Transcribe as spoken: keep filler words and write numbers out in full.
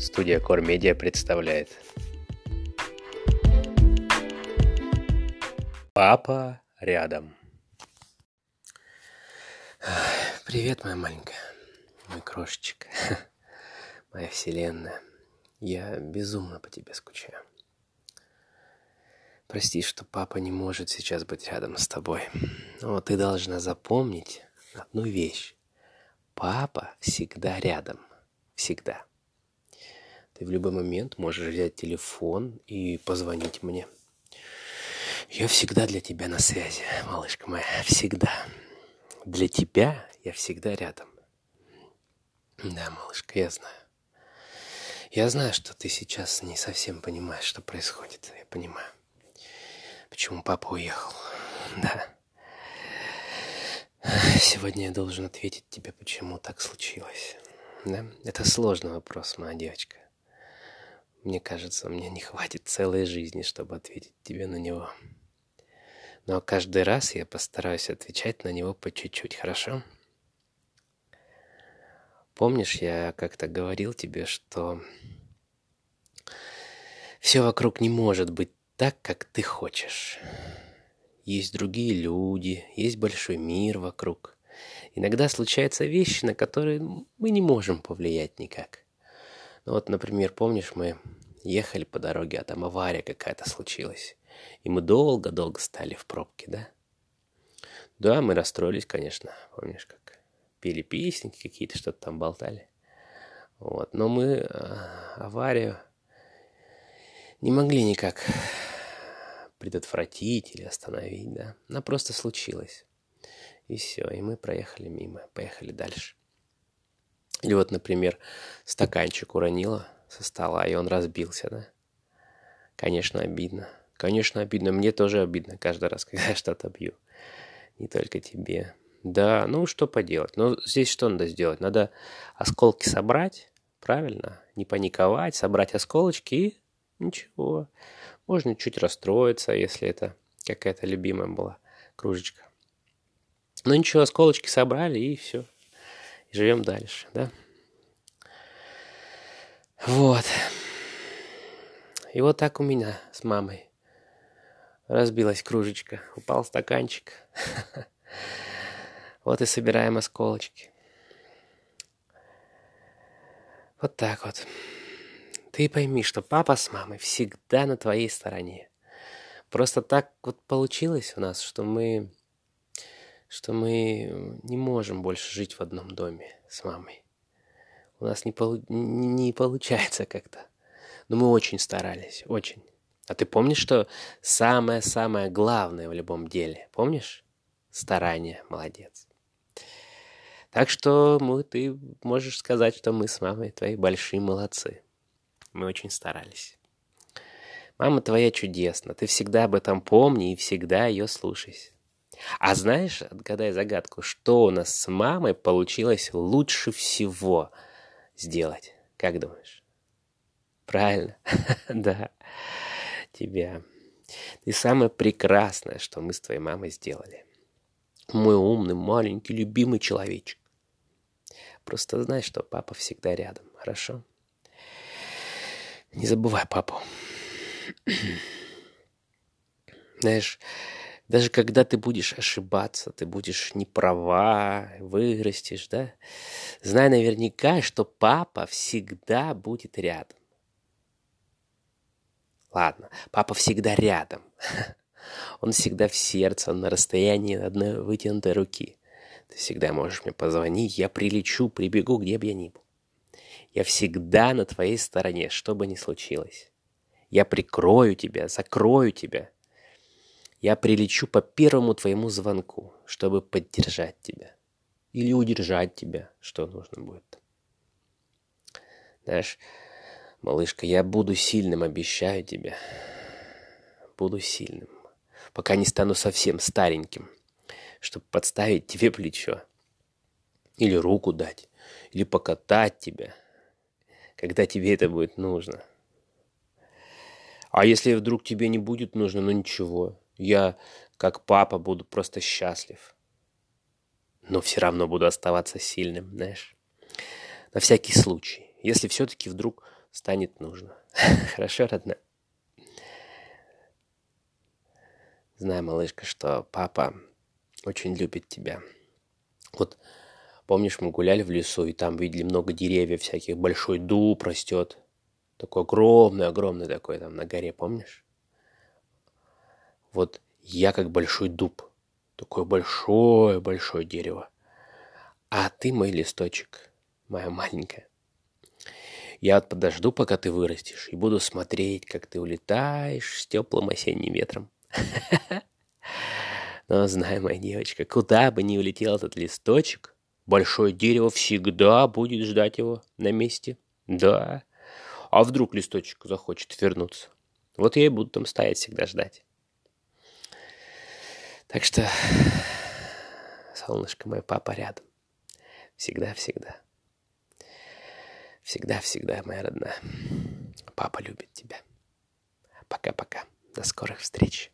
Студия Кор Медиа представляет. Папа рядом. Привет, моя маленькая, мой крошечек, моя вселенная. Я безумно по тебе скучаю. Прости, что папа не может сейчас быть рядом с тобой. Но ты должна запомнить одну вещь. Папа всегда рядом. Всегда. Ты в любой момент можешь взять телефон и позвонить мне. Я всегда для тебя на связи, малышка моя, всегда. Для тебя я всегда рядом. Да, малышка, я знаю. Я знаю, что ты сейчас не совсем понимаешь, что происходит. Я понимаю, почему папа уехал. Да. Сегодня я должен ответить тебе, почему так случилось. Да? Это сложный вопрос, моя девочка. Мне кажется, мне не хватит целой жизни, чтобы ответить тебе на него. Но каждый раз я постараюсь отвечать на него по чуть-чуть, хорошо? Помнишь, я как-то говорил тебе, что все вокруг не может быть так, как ты хочешь. Есть другие люди, есть большой мир вокруг. Иногда случаются вещи, на которые мы не можем повлиять никак. Ну вот, например, помнишь, мы ехали по дороге, а там авария какая-то случилась. И мы долго-долго стали в пробке, да? Да, мы расстроились, конечно, помнишь, как? Пели песенки какие-то, что-то там болтали. Вот. Но мы аварию не могли никак предотвратить или остановить, да. Она просто случилась. И все, и мы проехали мимо, поехали дальше. Или вот, например, стаканчик уронила со стола, и он разбился, да. Конечно, обидно. Конечно, обидно. Мне тоже обидно каждый раз, когда я что-то бью. Не только тебе. Да, ну что поделать? Ну, здесь что надо сделать? Надо осколки собрать, правильно? Не паниковать, собрать осколочки и ничего. Можно чуть расстроиться, если это какая-то любимая была кружечка. Но ничего, осколочки собрали и все. И живем дальше, да? Вот. И вот так у меня с мамой разбилась кружечка, упал стаканчик. Вот и собираем осколочки. Вот так вот. Ты пойми, что папа с мамой всегда на твоей стороне. Просто так вот получилось у нас, что мы, что мы не можем больше жить в одном доме с мамой. У нас не, полу- не получается как-то. Но мы очень старались, очень. А ты помнишь, что самое-самое главное в любом деле? Помнишь? Старание. Молодец. Так что мы, ты можешь сказать, что мы с мамой твои большие молодцы. Мы очень старались. Мама твоя чудесна. Ты всегда об этом помни и всегда ее слушайся. А знаешь, отгадай загадку, что у нас с мамой получилось лучше всего сделать? Как думаешь? Правильно? Да. Тебя. Ты самое прекрасное, что мы с твоей мамой сделали. Мой умный, маленький, любимый человечек. Просто знай, что папа всегда рядом, хорошо? Не забывай папу. Знаешь, даже когда ты будешь ошибаться, ты будешь не права, вырастешь, да? Знай наверняка, что папа всегда будет рядом. Ладно, папа всегда рядом. Он всегда в сердце, он на расстоянии одной вытянутой руки. Ты всегда можешь мне позвонить, я прилечу, прибегу, где бы я ни был. Я всегда на твоей стороне, что бы ни случилось. Я прикрою тебя, закрою тебя. Я прилечу по первому твоему звонку, чтобы поддержать тебя. Или удержать тебя, что нужно будет. Знаешь, малышка, я буду сильным, обещаю тебе. Буду сильным. Пока не стану совсем стареньким, чтобы подставить тебе плечо. Или руку дать. Или покатать тебя, когда тебе это будет нужно. А если вдруг тебе не будет нужно, ну ничего. Я, как папа, буду просто счастлив. Но все равно буду оставаться сильным, знаешь. На всякий случай. Если все-таки вдруг станет нужно. Хорошо, родная? Знаю, малышка, что папа очень любит тебя. Вот помнишь, мы гуляли в лесу, и там видели много деревьев всяких, большой дуб растет. Такой огромный-огромный такой там на горе, помнишь? Вот я как большой дуб. Такое большое-большое дерево. А ты мой листочек, моя маленькая. Я вот подожду, пока ты вырастешь, и буду смотреть, как ты улетаешь с теплым осенним ветром. Но знай, моя девочка, куда бы ни улетел этот листочек, большое дерево всегда будет ждать его на месте. Да. А вдруг листочек захочет вернуться? Вот я и буду там стоять, всегда ждать. Так что, солнышко мое, папа рядом. Всегда-всегда. Всегда-всегда, моя родная. Папа любит тебя. Пока-пока. До скорых встреч.